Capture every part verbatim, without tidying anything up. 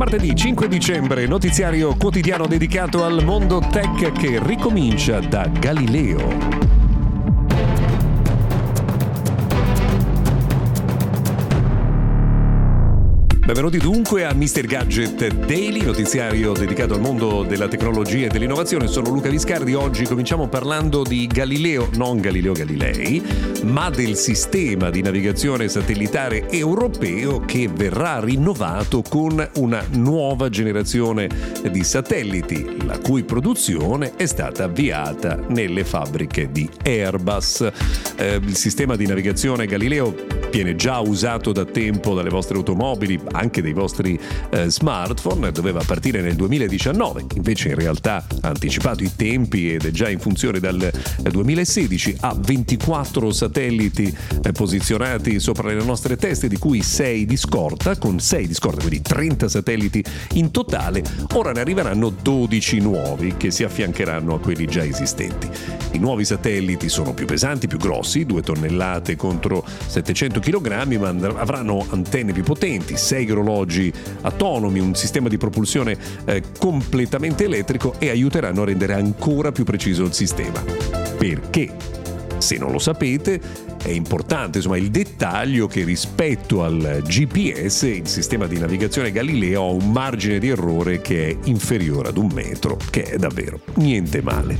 Martedì cinque dicembre, notiziario quotidiano dedicato al mondo tech che ricomincia da Galileo. Benvenuti dunque a mister Gadget Daily, notiziario dedicato al mondo della tecnologia e dell'innovazione. Sono Luca Viscardi. Oggi cominciamo parlando di Galileo, non Galileo Galilei, ma del sistema di navigazione satellitare europeo che verrà rinnovato con una nuova generazione di satelliti, la cui produzione è stata avviata nelle fabbriche di Airbus. Eh, il sistema di navigazione Galileo viene già usato da tempo dalle vostre automobili, anche dei vostri eh, smartphone. Doveva partire nel duemiladiciannove, invece in realtà ha anticipato i tempi ed è già in funzione dal duemilasedici. Ha ventiquattro satelliti eh, posizionati sopra le nostre teste, di cui sei di scorta, con sei di scorta, quindi trenta satelliti in totale. Ora ne arriveranno dodici nuovi che si affiancheranno a quelli già esistenti. I nuovi satelliti sono più pesanti, più grossi, due tonnellate contro settecento chilogrammi, ma avranno antenne più potenti, sei orologi autonomi, un sistema di propulsione eh, completamente elettrico, e aiuteranno a rendere ancora più preciso il sistema. Perché? Se non lo sapete, è importante, insomma, il dettaglio che rispetto al G P S il sistema di navigazione Galileo ha un margine di errore che è inferiore ad un metro, che è davvero niente male.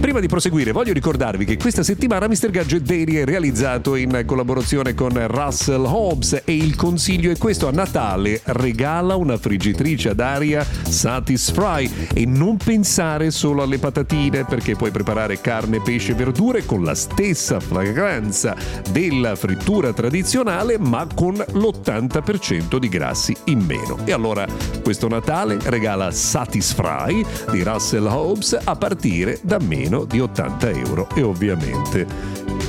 Prima di proseguire voglio ricordarvi che questa settimana mister Gadget Daily è realizzato in collaborazione con Russell Hobbs e il consiglio è questo: a Natale regala una friggitrice ad aria Satisfry e non pensare solo alle patatine, perché puoi preparare carne, pesce e verdure con la stessa fragranza della frittura tradizionale, ma con l'ottanta per cento di grassi in meno. E allora questo Natale regala Satisfry di Russell Hobbs a partire da meno di ottanta euro, e ovviamente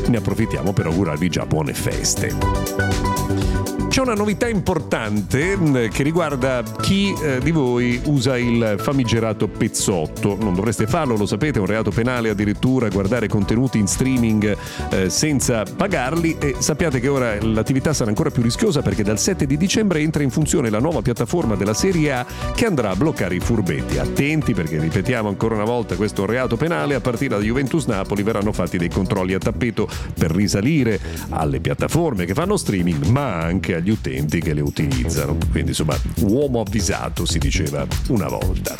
ne approfittiamo per augurarvi già buone feste. C'è una novità importante che riguarda chi eh, di voi usa il famigerato pezzotto. Non dovreste farlo, lo sapete, è un reato penale addirittura guardare contenuti in streaming eh, senza pagarli, e sappiate che ora l'attività sarà ancora più rischiosa, perché dal sette di dicembre entra in funzione la nuova piattaforma della Serie A che andrà a bloccare i furbetti. Attenti, perché ripetiamo ancora una volta questo reato penale: a partire da Juventus Napoli verranno fatti dei controlli a tappeto per risalire alle piattaforme che fanno streaming, ma anche a gli utenti che le utilizzano. Quindi, insomma, uomo avvisato, si diceva una volta.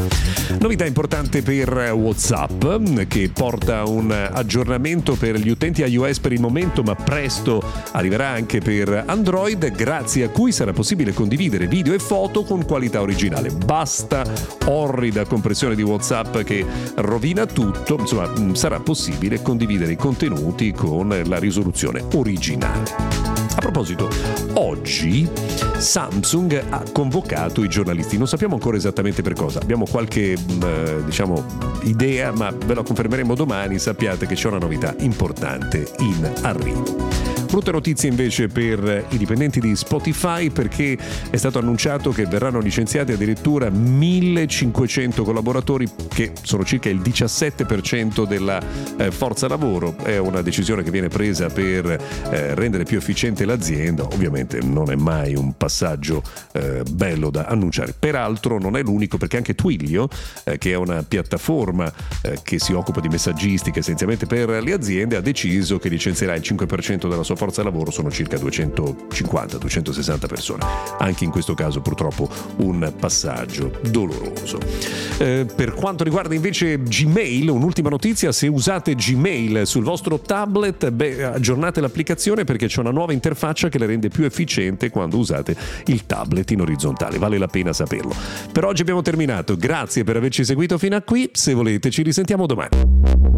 Novità importante per WhatsApp, che porta un aggiornamento per gli utenti iOS per il momento, ma presto arriverà anche per Android, grazie a cui sarà possibile condividere video e foto con qualità originale. Basta orrida compressione di WhatsApp che rovina tutto. Insomma, sarà possibile condividere i contenuti con la risoluzione originale. A proposito, oggi Samsung ha convocato i giornalisti, non sappiamo ancora esattamente per cosa, abbiamo qualche eh, diciamo idea, ma ve la confermeremo domani. Sappiate che c'è una novità importante in arrivo. Brutte notizie invece per i dipendenti di Spotify, perché è stato annunciato che verranno licenziati addirittura millecinquecento collaboratori, che sono circa il diciassette per cento della eh, forza lavoro. È una decisione che viene presa per eh, rendere più efficiente l'azienda. Ovviamente non è mai un passaggio eh, bello da annunciare. Peraltro non è l'unico, perché anche Twilio, eh, che è una piattaforma eh, che si occupa di messaggistica essenzialmente per le aziende, ha deciso che licenzierà il cinque per cento della sua forza lavoro, sono circa duecentocinquanta duecentosessanta persone. Anche in questo caso purtroppo un passaggio doloroso. Eh, per quanto riguarda invece Gmail, un'ultima notizia: se usate Gmail sul vostro tablet, beh, aggiornate l'applicazione, perché c'è una nuova interfaccia che la rende più efficiente quando usate il tablet in orizzontale. Vale la pena saperlo. Per oggi abbiamo terminato, grazie per averci seguito fino a qui, se volete ci risentiamo domani.